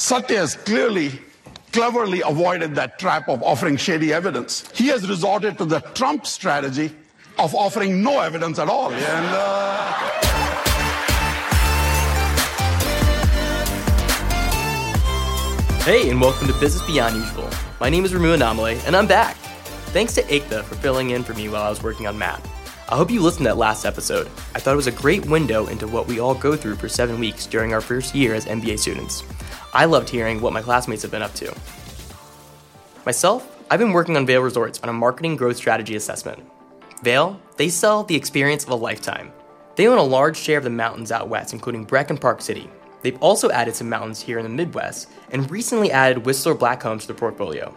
Satya has cleverly avoided that trap of offering shady evidence. He has resorted to the Trump strategy of offering no evidence at all. And, Hey, and welcome to Business Beyond Usual. My name is Ramu Anamale, and I'm back. Thanks to Ekta for filling in for me while I was working on MAP. I hope you listened to that last episode. I thought it was a great window into what we all go through for 7 weeks during our first year as MBA students. I loved hearing what my classmates have been up to. Myself, I've been working on Vail Resorts on a marketing growth strategy assessment. Vail, they sell the experience of a lifetime. They own a large share of the mountains out west, including Breck and Park City. They've also added some mountains here in the Midwest, and recently added Whistler Blackcomb to the portfolio.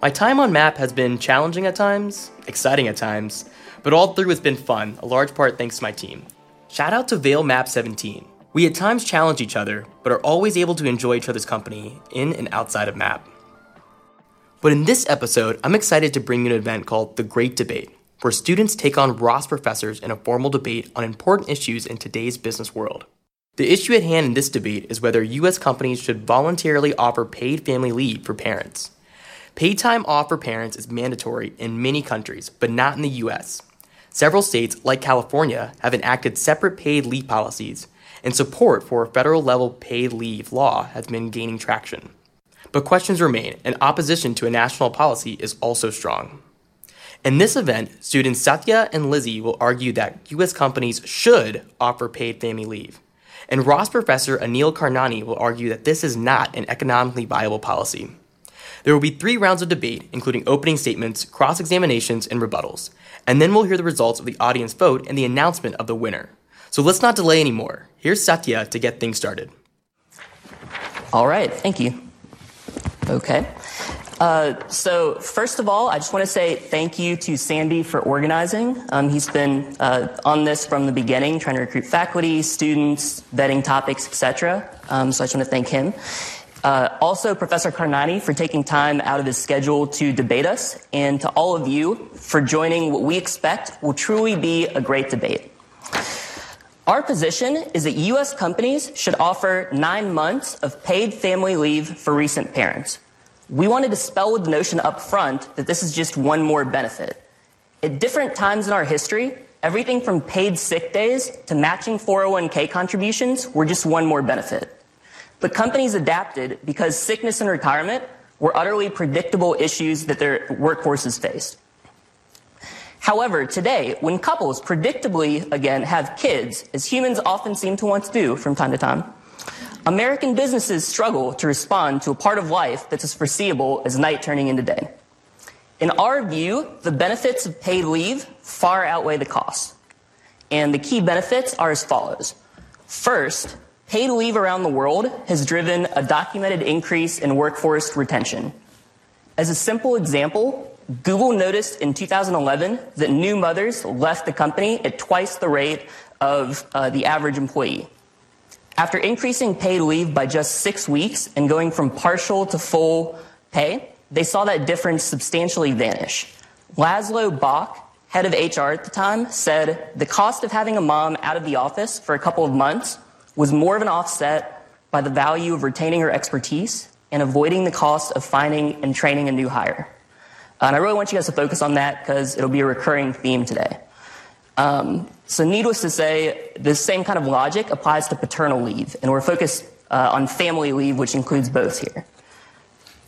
My time on MAP has been challenging at times, exciting at times, but all through it's been fun, a large part thanks to my team. Shout out to VailMAP17. We at times challenge each other, but are always able to enjoy each other's company in and outside of MAP. But in this episode, I'm excited to bring you an event called The Great Debate, where students take on Ross professors in a formal debate on important issues in today's business world. The issue at hand in this debate is whether U.S. companies should voluntarily offer paid family leave for parents. Paid time off for parents is mandatory in many countries, but not in the U.S. Several states, like California, have enacted separate paid leave policies, and support for a federal-level paid leave law has been gaining traction. But questions remain, and opposition to a national policy is also strong. In this event, students Satya and Lizzie will argue that U.S. companies should offer paid family leave, and Ross professor Anil Karnani will argue that this is not an economically viable policy. There will be 3 rounds of debate, including opening statements, cross-examinations, and rebuttals, and then we'll hear the results of the audience vote and the announcement of the winner. So let's not delay anymore. Here's Satya to get things started. All right, thank you. Okay. So first of all, I just want to say thank you to Sandy for organizing. He's been on this from the beginning, trying to recruit faculty, students, vetting topics, etc. So I just want to thank him. Also, Professor Karnani for taking time out of his schedule to debate us, and to all of you for joining what we expect will truly be a great debate. Our position is that U.S. companies should offer 9 months of paid family leave for recent parents. We want to dispel the notion up front that this is just one more benefit. At different times in our history, everything from paid sick days to matching 401k contributions were just one more benefit. But companies adapted because sickness and retirement were utterly predictable issues that their workforces faced. However, today, when couples predictably, again, have kids, as humans often seem to want to do from time to time, American businesses struggle to respond to a part of life that's as foreseeable as night turning into day. In our view, the benefits of paid leave far outweigh the costs. And the key benefits are as follows. First, paid leave around the world has driven a documented increase in workforce retention. As a simple example, Google noticed in 2011 that new mothers left the company at twice the rate of the average employee. After increasing paid leave by just 6 weeks and going from partial to full pay, they saw that difference substantially vanish. Laszlo Bock, head of HR at the time, said the cost of having a mom out of the office for a couple of months was more of an offset by the value of retaining her expertise and avoiding the cost of finding and training a new hire. And I really want you guys to focus on that because it'll be a recurring theme today. So needless to say, the same kind of logic applies to paternal leave, and we're focused on family leave, which includes both here.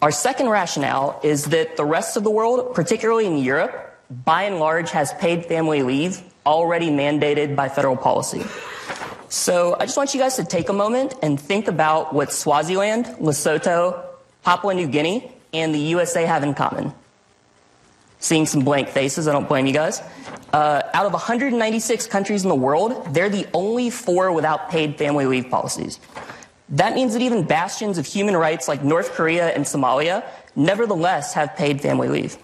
Our second rationale is that the rest of the world, particularly in Europe, by and large has paid family leave already mandated by federal policy. So I just want you guys to take a moment and think about what Swaziland, Lesotho, Papua New Guinea, and the USA have in common. Seeing some blank faces, I don't blame you guys. Out of 196 countries in the world, they're the only 4 without paid family leave policies. That means that even bastions of human rights like North Korea and Somalia nevertheless have paid family leave.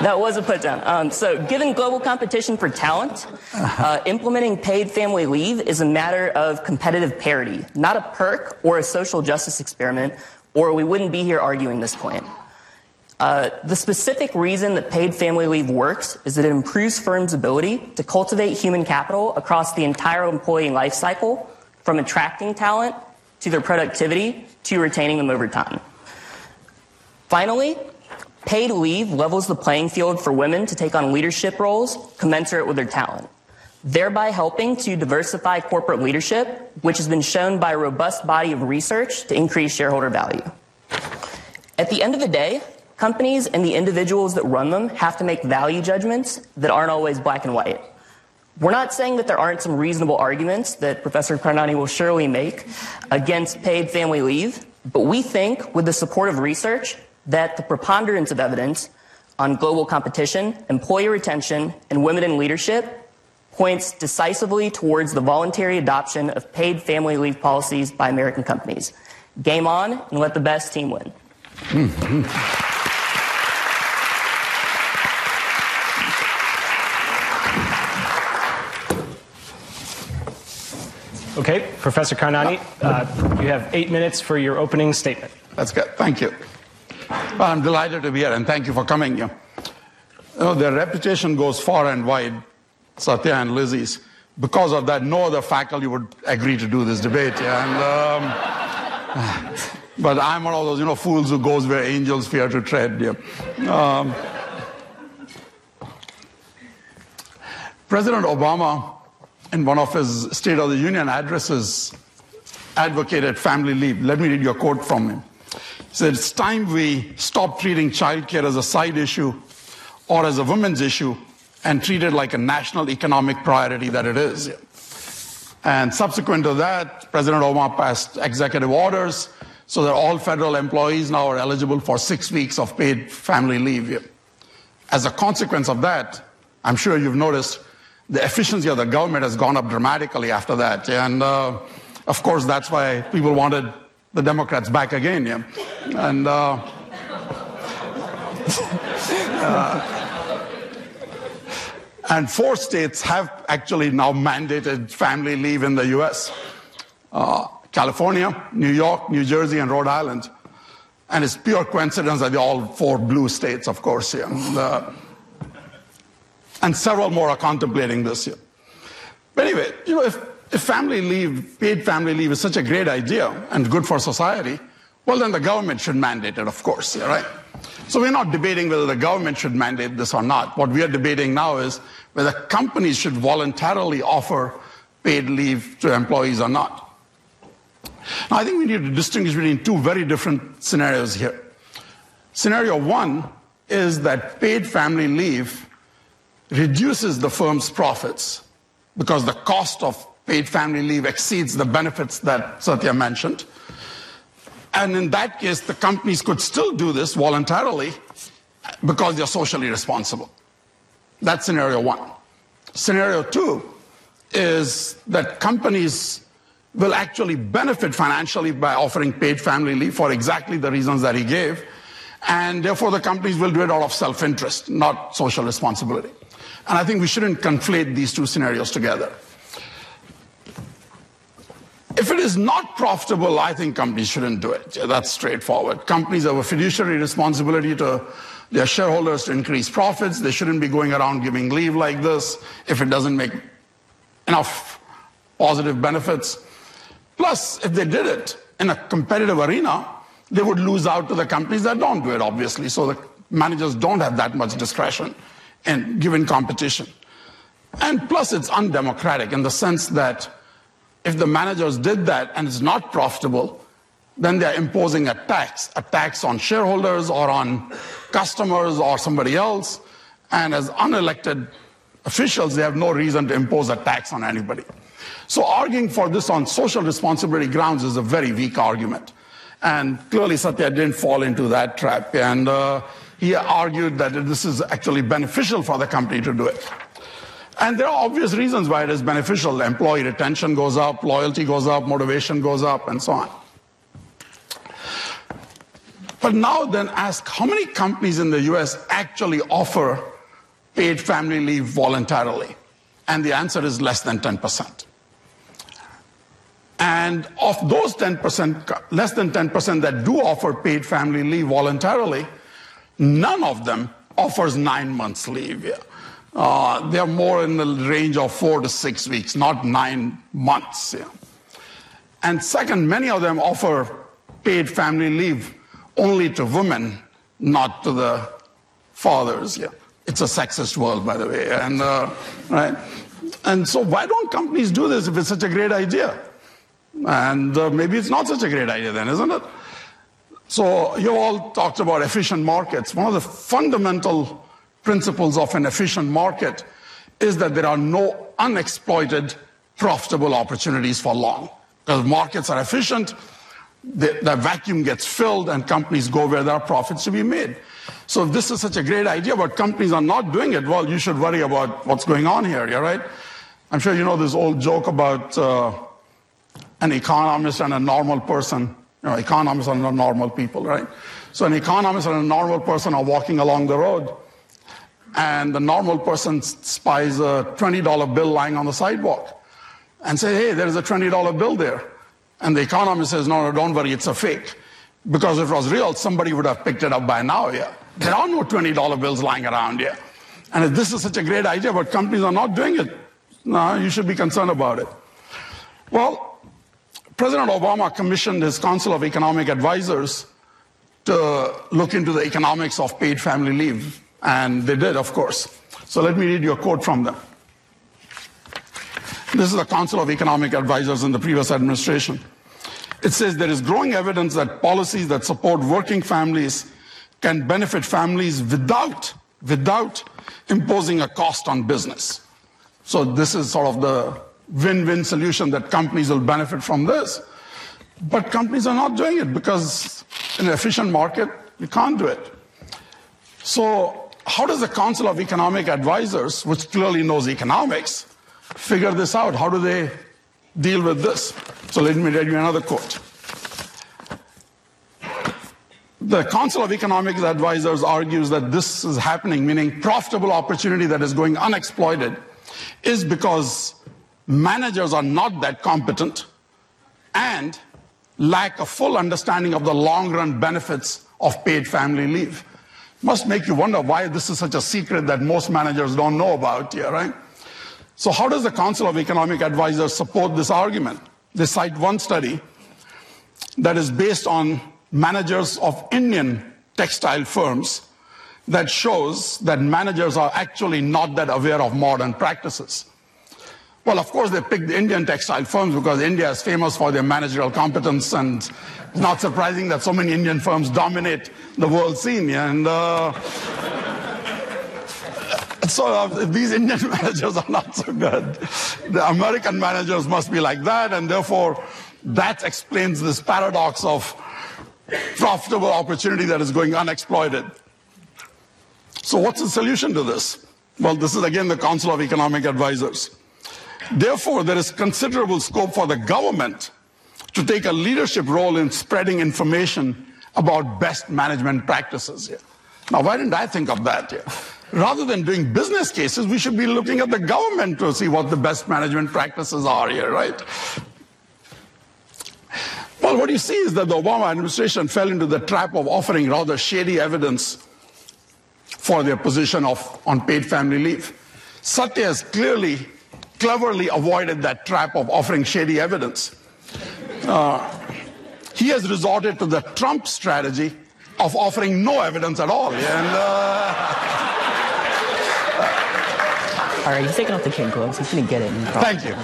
That was a put down. So given global competition for talent, implementing paid family leave is a matter of competitive parity, not a perk or a social justice experiment, or we wouldn't be here arguing this point. The specific reason that paid family leave works is that it improves firms' ability to cultivate human capital across the entire employee life cycle, from attracting talent to their productivity to retaining them over time. Finally, paid leave levels the playing field for women to take on leadership roles commensurate with their talent, thereby helping to diversify corporate leadership, which has been shown by a robust body of research to increase shareholder value. At the end of the day, companies and the individuals that run them have to make value judgments that aren't always black and white. We're not saying that there aren't some reasonable arguments that Professor Karnani will surely make against paid family leave, but we think, with the support of research, that the preponderance of evidence on global competition, employee retention, and women in leadership points decisively towards the voluntary adoption of paid family leave policies by American companies. Game on, and let the best team win. Mm-hmm. Okay, Professor Karnani, you have 8 minutes for your opening statement. That's good. Thank you. Well, I'm delighted to be here, and thank you for coming. You know, their reputation goes far and wide, Satya and Lizzie's. Because of that, no other faculty would agree to do this debate. Yeah? And, but I'm one of those, fools who goes where angels fear to tread. Yeah? President Obama, in one of his State of the Union addresses, advocated family leave. Let me read you a quote from him. He said, "It's time we stop treating childcare as a side issue or as a women's issue and treat it like a national economic priority that it is." Yeah. And subsequent to that, President Obama passed executive orders so that all federal employees now are eligible for 6 weeks of paid family leave. Yeah. As a consequence of that, I'm sure you've noticed the efficiency of the government has gone up dramatically after that. And of course, that's why people wanted the Democrats back again. Yeah. And and 4 states have actually now mandated family leave in the US. California, New York, New Jersey, and Rhode Island. And it's pure coincidence that they're all 4 blue states, of course. Yeah. And several more are contemplating this year. But anyway, if family leave, paid family leave is such a great idea and good for society, well, then the government should mandate it, of course, yeah, right? So we're not debating whether the government should mandate this or not. What we are debating now is whether companies should voluntarily offer paid leave to employees or not. Now, I think we need to distinguish between 2 very different scenarios here. Scenario 1 is that paid family leave reduces the firm's profits because the cost of paid family leave exceeds the benefits that Satya mentioned. And in that case, the companies could still do this voluntarily because they're socially responsible. That's scenario 1. Scenario 2 is that companies will actually benefit financially by offering paid family leave for exactly the reasons that he gave, and therefore the companies will do it out of self-interest, not social responsibility. And I think we shouldn't conflate these 2 scenarios together. If it is not profitable, I think companies shouldn't do it. That's straightforward. Companies have a fiduciary responsibility to their shareholders to increase profits. They shouldn't be going around giving leave like this if it doesn't make enough positive benefits. Plus, if they did it in a competitive arena, they would lose out to the companies that don't do it, obviously. So the managers don't have that much discretion and given competition. And plus, it's undemocratic in the sense that if the managers did that and it's not profitable, then they're imposing a tax on shareholders or on customers or somebody else. And as unelected officials, they have no reason to impose a tax on anybody. So arguing for this on social responsibility grounds is a very weak argument. And clearly, Satya didn't fall into that trap. And he argued that this is actually beneficial for the company to do it. And there are obvious reasons why it is beneficial. Employee retention goes up, loyalty goes up, motivation goes up, and so on. But now then ask, how many companies in the US actually offer paid family leave voluntarily? And the answer is less than 10%. And of those 10%, less than 10% that do offer paid family leave voluntarily, None of them offers 9 months leave. They're more in the range of 4 to 6 weeks, not 9 months. And second, many of them offer paid family leave only to women, not to the fathers. It's a sexist world, by the way. And right. And so why don't companies do this if it's such a great idea? And maybe it's not such a great idea then, isn't it? So you all talked about efficient markets. One of the fundamental principles of an efficient market is that there are no unexploited profitable opportunities for long. Because markets are efficient, the vacuum gets filled and companies go where there are profits to be made. So if this is such a great idea, but companies are not doing it, well, you should worry about what's going on here, right? I'm sure you know this old joke about an economist and a normal person. You know, economists are not normal people, right? So an economist and a normal person are walking along the road, and the normal person spies a $20 bill lying on the sidewalk and says, hey, there's a $20 bill there. And the economist says, no, don't worry, it's a fake. Because if it was real, somebody would have picked it up by now, There are no $20 bills lying around here. And if this is such a great idea, but companies are not doing it, no, you should be concerned about it. Well, President Obama commissioned his Council of Economic Advisors to look into the economics of paid family leave, and they did, of course. So let me read you a quote from them. This is the Council of Economic Advisors in the previous administration. It says, there is growing evidence that policies that support working families can benefit families without imposing a cost on business. So this is sort of the win-win solution that companies will benefit from this. But companies are not doing it because in an efficient market, you can't do it. So how does the Council of Economic Advisors, which clearly knows economics, figure this out? How do they deal with this? So let me read you another quote. The Council of Economic Advisors argues that this is happening, meaning profitable opportunity that is going unexploited, is because managers are not that competent and lack a full understanding of the long-run benefits of paid family leave. Must make you wonder why this is such a secret that most managers don't know about here, right? So how does the Council of Economic Advisors support this argument? They cite one study that is based on managers of Indian textile firms that shows that managers are actually not that aware of modern practices. Well, of course, they picked the Indian textile firms because India is famous for their managerial competence, and it's not surprising that so many Indian firms dominate the world scene. And so these Indian managers are not so good. The American managers must be like that, and therefore that explains this paradox of profitable opportunity that is going unexploited. So what's the solution to this? Well, this is again the Council of Economic Advisors. Therefore, there is considerable scope for the government to take a leadership role in spreading information about best management practices here. Now, why didn't I think of that here? Rather than doing business cases, we should be looking at the government to see what the best management practices are here, right? Well, what you see is that the Obama administration fell into the trap of offering rather shady evidence for their position on paid family leave. Satya has cleverly avoided that trap of offering shady evidence. He has resorted to the Trump strategy of offering no evidence at all. And, all right, he's taking off the kid gloves. He's going to get it. Thank you.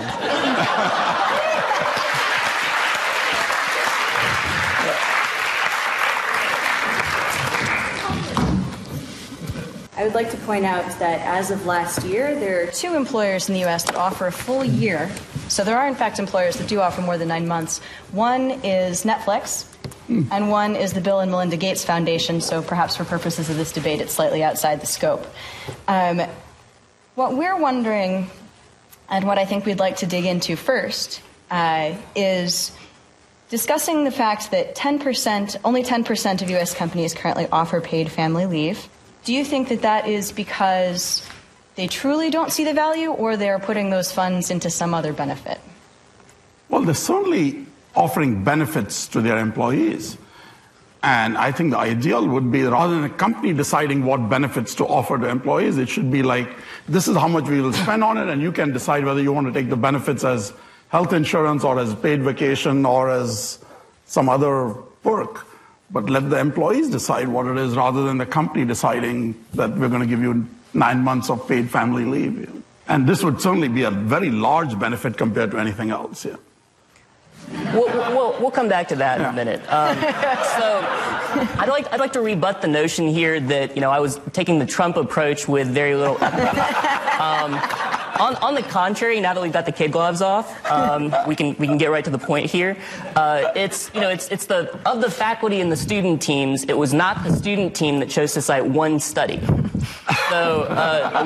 I would like to point out that as of last year, there are 2 employers in the U.S. that offer a full year. So there are, in fact, employers that do offer more than 9 months. One is Netflix, and one is the Bill and Melinda Gates Foundation. So perhaps for purposes of this debate, it's slightly outside the scope. What we're wondering, and what I think we'd like to dig into first, is discussing the fact that only 10% of U.S. companies currently offer paid family leave. Do you think that that is because they truly don't see the value, or they're putting those funds into some other benefit? Well, they're certainly offering benefits to their employees. And I think the ideal would be, rather than a company deciding what benefits to offer to employees, it should be like, this is how much we will spend on it, and you can decide whether you want to take the benefits as health insurance or as paid vacation or as some other perk. But let the employees decide what it is, rather than the company deciding that we're going to give you 9 months of paid family leave. And this would certainly be a very large benefit compared to anything else. Yeah. We'll come back to that in a minute. So I'd like to rebut the notion here that, you know, I was taking the Trump approach with very little. On the contrary, now that we've got the kid gloves off, we can get right to the point here. It's the faculty and the student teams. It was not the student team that chose to cite one study. So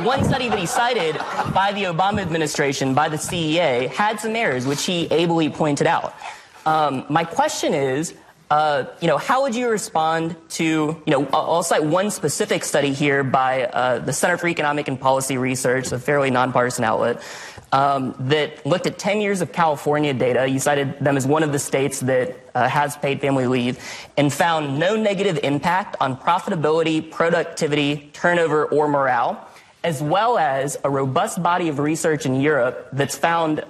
one study that he cited by the Obama administration, by the CEA, had some errors, which he ably pointed out. My question is, how would you respond to, I'll cite one specific study here by the Center for Economic and Policy Research, a fairly nonpartisan outlet, that looked at 10 years of California data. You cited them as one of the states that has paid family leave, and found no negative impact on profitability, productivity, turnover, or morale, as well as a robust body of research in Europe that's found,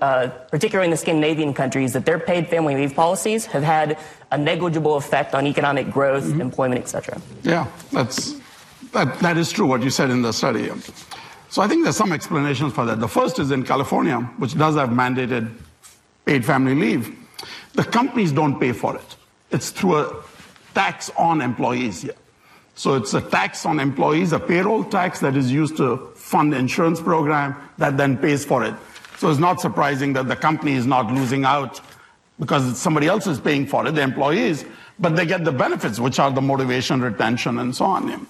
particularly in the Scandinavian countries, that their paid family leave policies have had a negligible effect on economic growth, employment, et cetera. Yeah, that is true, what you said in the study. So I think there's some explanations for that. The first is in California, which does have mandated paid family leave, the companies don't pay for it. It's through a tax on employees here. So it's a tax on employees, a payroll tax that is used to fund the insurance program that then pays for it. So it's not surprising that the company is not losing out because somebody else is paying for it, the employees, but they get the benefits, which are the motivation, retention, and so on.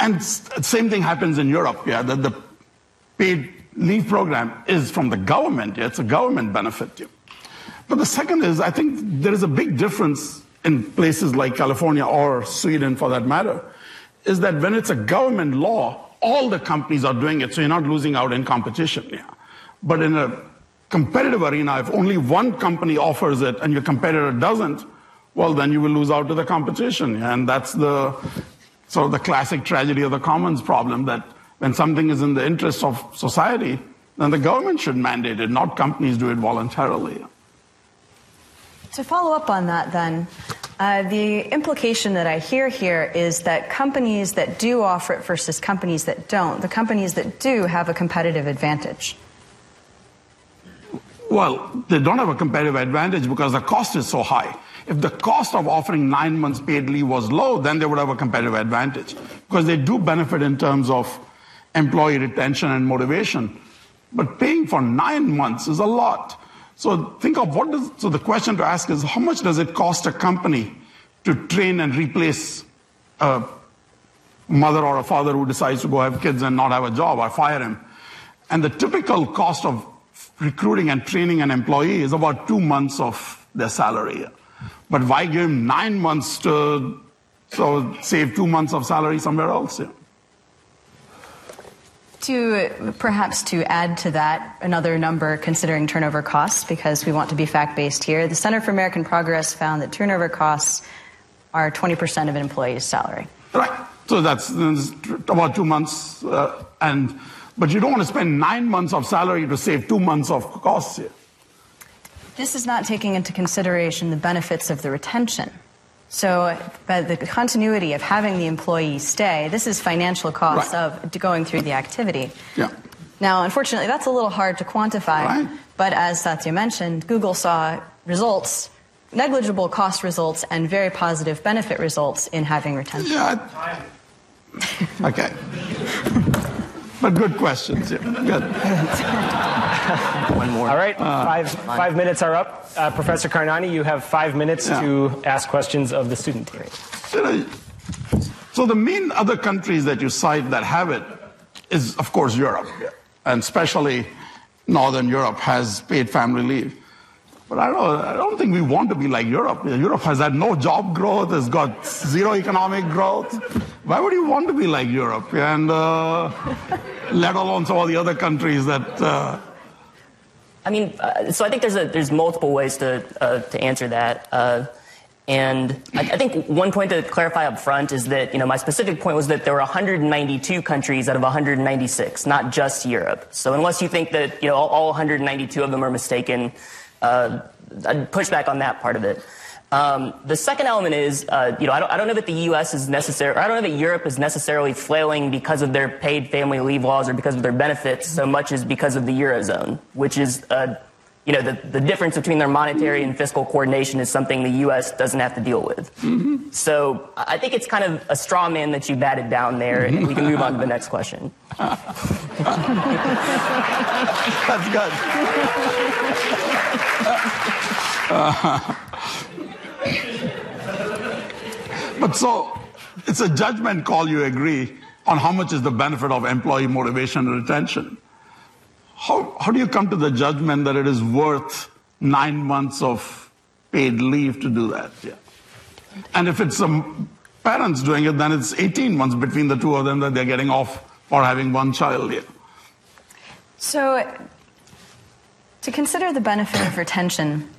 And same thing happens in Europe, that the paid leave program is from the government. It's a government benefit. Yeah. But the second is, I think there is a big difference in places like California or Sweden, for that matter, is that when it's a government law, all the companies are doing it, so you're not losing out in competition. Yeah. But in a competitive arena, if only one company offers it and your competitor doesn't, well, then you will lose out to the competition. Yeah. And that's the sort of the classic tragedy of the commons problem, that when something is in the interest of society, then the government should mandate it, not companies do it voluntarily. Yeah. To follow up on that then, the implication that I hear here is that companies that do offer it versus companies that don't, the companies that do have a competitive advantage. Well, they don't have a competitive advantage because the cost is so high. If the cost of offering 9 months paid leave was low, then they would have a competitive advantage because they do benefit in terms of employee retention and motivation. But paying for 9 months is a lot. So think of so the question to ask is, how much does it cost a company to train and replace a mother or a father who decides to go have kids and not have a job or fire him? And the typical cost of recruiting and training an employee is about 2 months of their salary. But why give him 9 months to save 2 months of salary somewhere else? Yeah. Perhaps to add to that another number considering turnover costs, because we want to be fact-based here, the Center for American Progress found that turnover costs are 20% of an employee's salary. Right. So that's about 2 months. But you don't want to spend 9 months of salary to save 2 months of costs here. This is not taking into consideration the benefits of the retention. So by the continuity of having the employee stay, this is financial costs of going through the activity. Yeah. Now, unfortunately, that's a little hard to quantify. Right. But as Satya mentioned, Google saw results, negligible cost results, and very positive benefit results in having retention. Yeah. Okay. But good questions. Yeah. Good. One more. All right. Five minutes are up. Professor Karnani, you have 5 minutes to ask questions of the student here. So the main other countries that you cite that have it is, of course, Europe. Yeah. And especially Northern Europe has paid family leave. But I don't think we want to be like Europe. Europe has had no job growth. It's got zero economic growth. Why would you want to be like Europe? And let alone some of the other countries that... so I think there's multiple ways to answer that. And I think one point to clarify up front is that, you know, my specific point was that there were 192 countries out of 196, not just Europe. So unless you think that, you know, all 192 of them are mistaken, I'd push back on that part of it. The second element is, you know, I don't know that the U.S. is necessary, or I don't know that Europe is necessarily flailing because of their paid family leave laws or because of their benefits so much as because of the Eurozone, which is, you know, the difference between their monetary and fiscal coordination is something the U.S. doesn't have to deal with. Mm-hmm. So I think it's kind of a straw man that you batted down there, and we can move on to the next question. That's good. But so it's a judgment call, you agree, on how much is the benefit of employee motivation and retention. How do you come to the judgment that it is worth 9 months of paid leave to do that? Yeah. And if it's some parents doing it, then it's 18 months between the two of them that they're getting off for having one child. Yeah. So to consider the benefit of retention,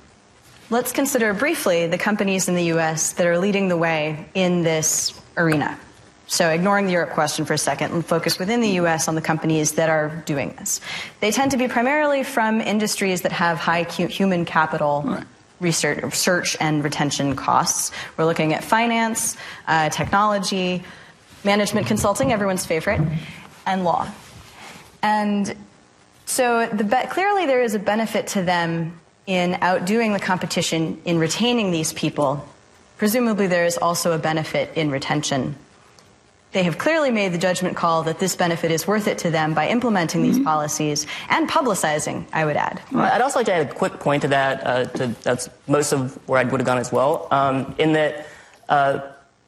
let's consider briefly the companies in the U.S. that are leading the way in this arena. So ignoring the Europe question for a second and focus within the U.S. on the companies that are doing this. They tend to be primarily from industries that have high human capital research and retention costs. We're looking at finance, technology, management consulting, everyone's favorite, and law. And so clearly there is a benefit to them in outdoing the competition in retaining these people. Presumably there is also a benefit in retention. They have clearly made the judgment call that this benefit is worth it to them by implementing these policies and publicizing, I would add. I'd also like to add a quick point to that. That's most of where I would have gone as well, in that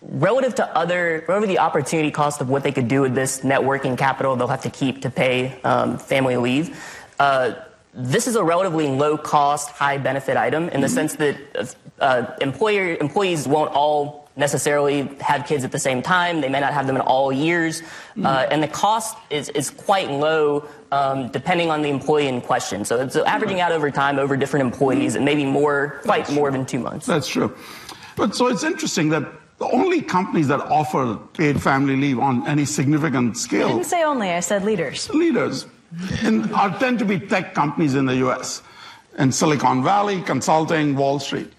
relative to the opportunity cost of what they could do with this networking capital they'll have to keep to pay family leave, this is a relatively low-cost, high-benefit item in the sense that employees won't all necessarily have kids at the same time. They may not have them in all years. And the cost is quite low depending on the employee in question. So it's averaging out over time over different employees and maybe more than 2 months. That's true. But so it's interesting that the only companies that offer paid family leave on any significant scale... I didn't say only, I said leaders. Leaders. And are tend to be tech companies in the U.S. in Silicon Valley, consulting, Wall Street.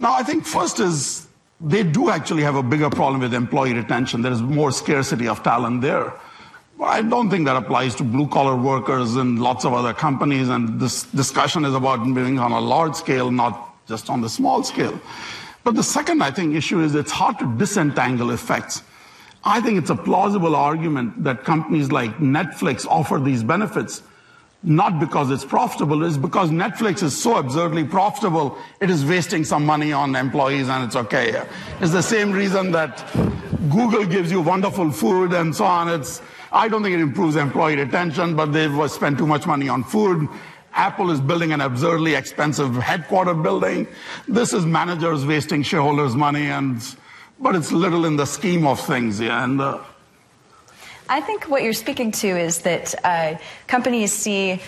Now, I think first is... they do actually have a bigger problem with employee retention. There is more scarcity of talent there. But I don't think that applies to blue-collar workers and lots of other companies, and this discussion is about moving on a large scale, not just on the small scale. But the second, I think, issue is it's hard to disentangle effects. I think it's a plausible argument that companies like Netflix offer these benefits, not because it's profitable, it's because Netflix is so absurdly profitable, it is wasting some money on employees and it's okay. It's the same reason that Google gives you wonderful food and so on. I don't think it improves employee retention, but they've spent too much money on food. Apple is building an absurdly expensive headquarter building. This is managers wasting shareholders' money, but it's little in the scheme of things. Yeah, and I think what you're speaking to is that companies see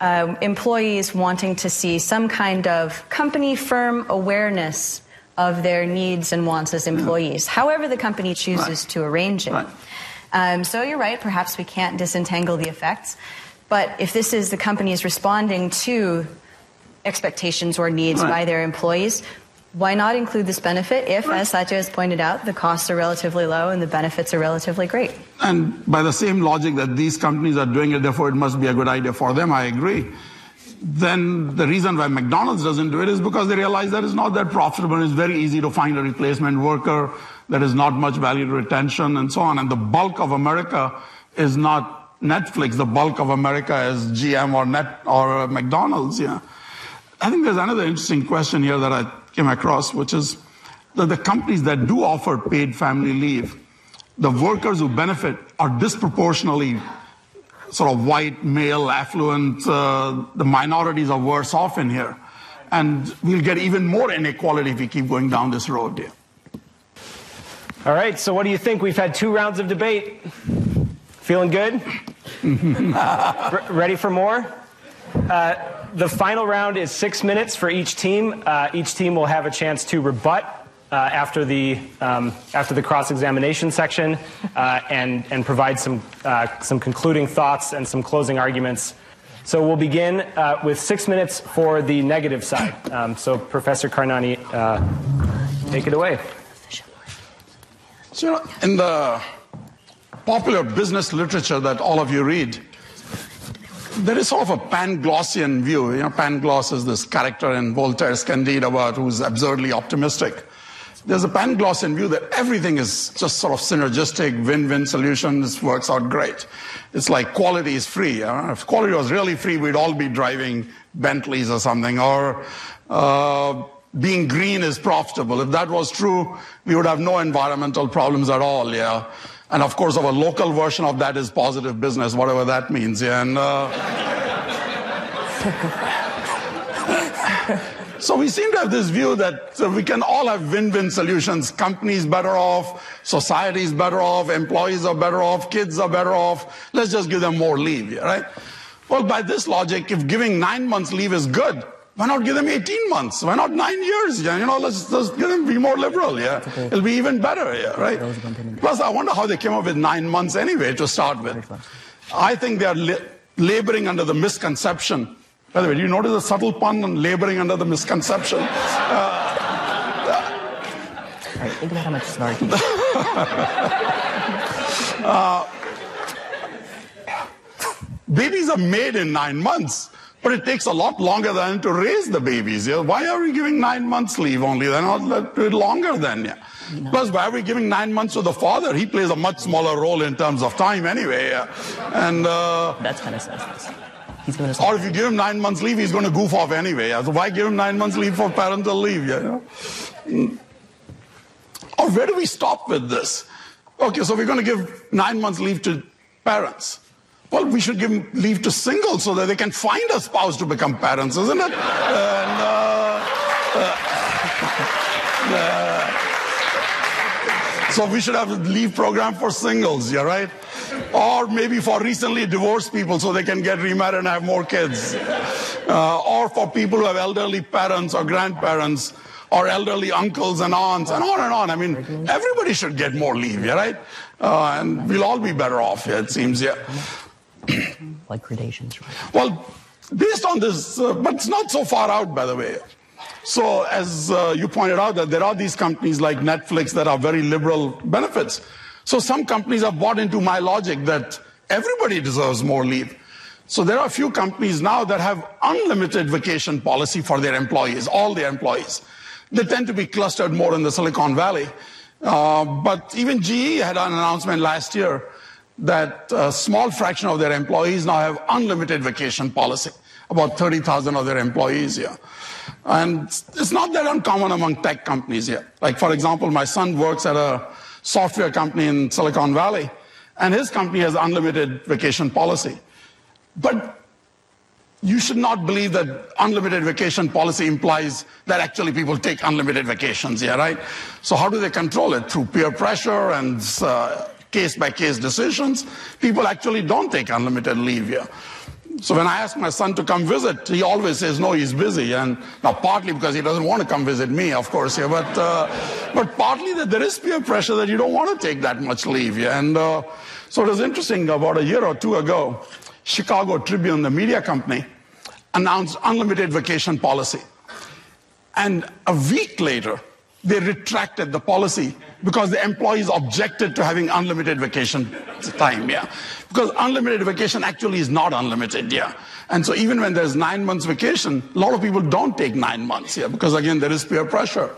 employees wanting to see some kind of company firm awareness of their needs and wants as employees, however the company chooses to arrange it. Right. So you're right, perhaps we can't disentangle the effects, but if this is the companies responding to expectations or needs by their employees, why not include this benefit if, as Satya has pointed out, the costs are relatively low and the benefits are relatively great? And by the same logic that these companies are doing it, therefore it must be a good idea for them, I agree. Then the reason why McDonald's doesn't do it is because they realize that it's not that profitable. It's very easy to find a replacement worker. There is not much value to retention and so on. And the bulk of America is not Netflix. The bulk of America is GM or McDonald's. Yeah. I think there's another interesting question here that I came across, which is that the companies that do offer paid family leave, the workers who benefit are disproportionately sort of white, male, affluent. The minorities are worse off in here. And we'll get even more inequality if we keep going down this road here. All right, so what do you think? We've had 2 rounds of debate. Feeling good? Ready for more? The final round is 6 minutes for each team. Each team will have a chance to rebut after the cross-examination section and provide some concluding thoughts and some closing arguments. So we'll begin with 6 minutes for the negative side. So Professor Karnani, take it away. So in the popular business literature that all of you read, there is sort of a Panglossian view. You know, Pangloss is this character in Voltaire's Candide about who's absurdly optimistic. There's a Panglossian view that everything is just sort of synergistic, win-win solutions, works out great. It's like quality is free. If quality was really free, we'd all be driving Bentleys or something, or being green is profitable. If that was true, we would have no environmental problems at all, yeah. And of course, our local version of that is positive business, whatever that means, yeah. And, so we seem to have this view that we can all have win-win solutions. Companies better off, society's better off, employees are better off, kids are better off. Let's just give them more leave, right? Well, by this logic, if giving 9 months leave is good, why not give them 18 months? Why not 9 years? Yeah, you know, let's give them, be more liberal, yeah? It'll be even better, yeah, right? Plus, I wonder how they came up with 9 months anyway to start with. I think they are laboring under the misconception. By the way, do you notice the subtle pun on laboring under the misconception? Sorry, think about how much snarky. Babies are made in 9 months, but it takes a lot longer than to raise the babies. Yeah? Why are we giving 9 months leave only? They're not longer than. Yeah. No. Plus, why are we giving 9 months to the father? He plays a much smaller role in terms of time anyway. Yeah? And that's kind of senseless. Or if you give him 9 months leave, he's going to goof off anyway. Yeah? So why give him 9 months leave for parental leave? Yeah? Or where do we stop with this? Okay, so we're going to give 9 months leave to parents. Well, we should give leave to singles so that they can find a spouse to become parents, isn't it? And, so we should have a leave program for singles, yeah, right? Or maybe for recently divorced people so they can get remarried and have more kids. Or for people who have elderly parents or grandparents or elderly uncles and aunts and on and on. I mean, everybody should get more leave, yeah, right? And we'll all be better off, yeah, it seems, yeah. Like gradations, right? Well, based on this, but it's not so far out, by the way. So as you pointed out, that there are these companies like Netflix that are very liberal benefits. So some companies have bought into my logic that everybody deserves more leave. So there are a few companies now that have unlimited vacation policy for their employees, all their employees. They tend to be clustered more in the Silicon Valley. But even GE had an announcement last year that a small fraction of their employees now have unlimited vacation policy, about 30,000 of their employees here. And it's not that uncommon among tech companies here. Like, for example, my son works at a software company in Silicon Valley, and his company has unlimited vacation policy. But you should not believe that unlimited vacation policy implies that actually people take unlimited vacations here, right? So how do they control it? Through peer pressure and case-by-case decisions, people actually don't take unlimited leave here. So when I ask my son to come visit, he always says, no, he's busy. And now partly because he doesn't want to come visit me, of course, yeah, but partly that there is peer pressure that you don't want to take that much leave. Yeah. And so it was interesting, about a year or two ago, Chicago Tribune, the media company, announced unlimited vacation policy. And a week later, they retracted the policy because the employees objected to having unlimited vacation time, yeah. Because unlimited vacation actually is not unlimited, yeah. And so even when there's 9 months vacation, a lot of people don't take 9 months, yeah, because again, there is peer pressure.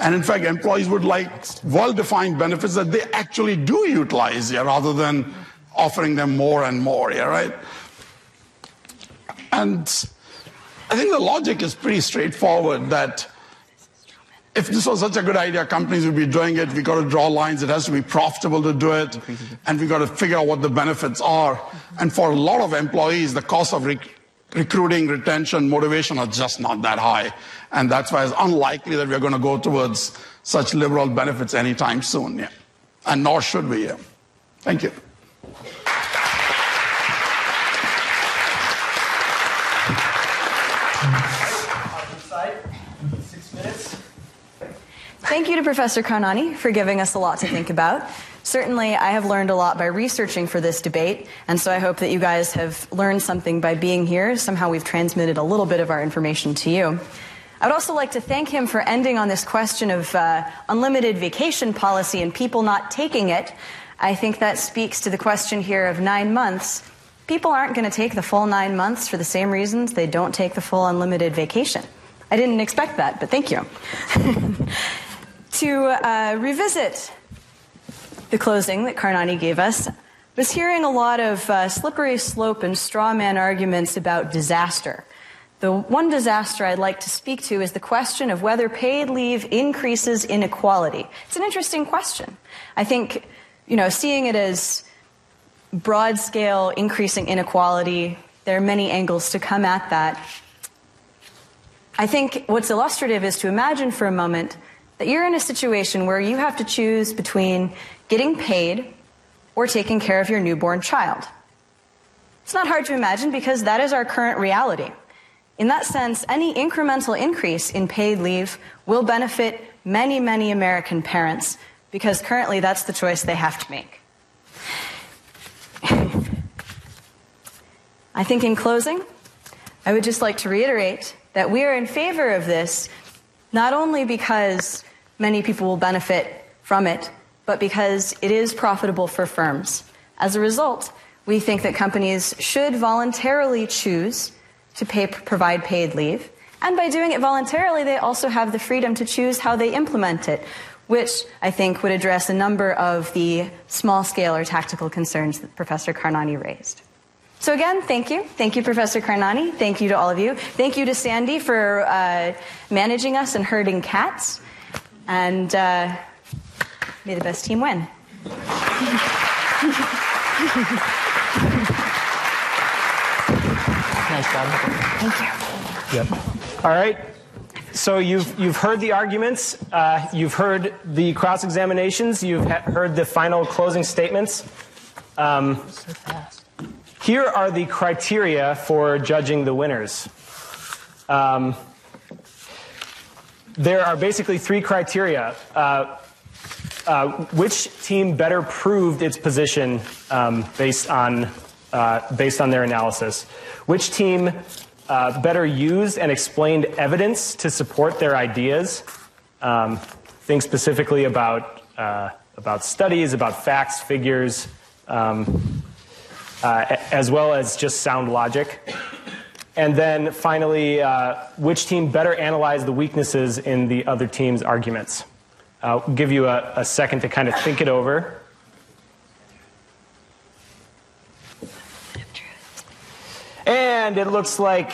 And in fact, employees would like well-defined benefits that they actually do utilize, yeah, rather than offering them more and more, yeah, right? And I think the logic is pretty straightforward that if this was such a good idea, companies would be doing it. We got to draw lines. It has to be profitable to do it. And we got to figure out what the benefits are. And for a lot of employees, the cost of recruiting, retention, motivation are just not that high. And that's why it's unlikely that we're going to go towards such liberal benefits anytime soon. Yeah. And nor should we. Yeah. Thank you. Thank you to Professor Karnani for giving us a lot to think about. Certainly, I have learned a lot by researching for this debate, and so I hope that you guys have learned something by being here. Somehow we've transmitted a little bit of our information to you. I would also like to thank him for ending on this question of unlimited vacation policy and people not taking it. I think that speaks to the question here of 9 months. People aren't going to take the full 9 months for the same reasons they don't take the full unlimited vacation. I didn't expect that, but thank you. To revisit the closing that Karnani gave us, I was hearing a lot of slippery slope and straw man arguments about disaster. The one disaster I'd like to speak to is the question of whether paid leave increases inequality. It's an interesting question. I think, you know, seeing it as broad scale increasing inequality, there are many angles to come at that. I think what's illustrative is to imagine for a moment that you're in a situation where you have to choose between getting paid or taking care of your newborn child. It's not hard to imagine because that is our current reality. In that sense, any incremental increase in paid leave will benefit many, many American parents because currently that's the choice they have to make. I think in closing, I would just like to reiterate that we are in favor of this not only because many people will benefit from it, but because it is profitable for firms. As a result, we think that companies should voluntarily choose to provide paid leave. And by doing it voluntarily, they also have the freedom to choose how they implement it, which I think would address a number of the small-scale or tactical concerns that Professor Karnani raised. So again, thank you. Thank you, Professor Karnani. Thank you to all of you. Thank you to Sandy for managing us and herding cats. And may the best team win. Nice job. Thank you. Yep. All right. So you've heard the arguments. You've heard the cross-examinations. You've heard the final closing statements. So fast. Here are the criteria for judging the winners. There are basically three criteria. Which team better proved its position based on their analysis? Which team better used and explained evidence to support their ideas? Think specifically about studies, about facts, figures, as well as just sound logic. And then finally, which team better analyzed the weaknesses in the other team's arguments? I'll give you a second to kind of think it over. And it looks like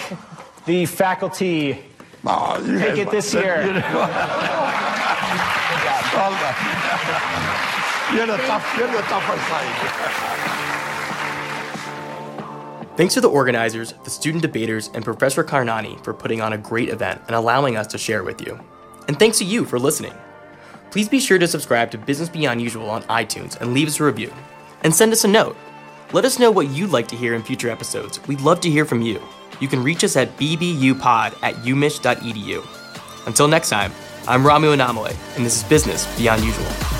the faculty make it this year. Thanks to the organizers, the student debaters, and Professor Karnani for putting on a great event and allowing us to share with you. And thanks to you for listening. Please be sure to subscribe to Business Beyond Usual on iTunes and leave us a review. And send us a note. Let us know what you'd like to hear in future episodes. We'd love to hear from you. You can reach us at bbupod@umich.edu. Until next time, I'm Ramu Anamale, and this is Business Beyond Usual.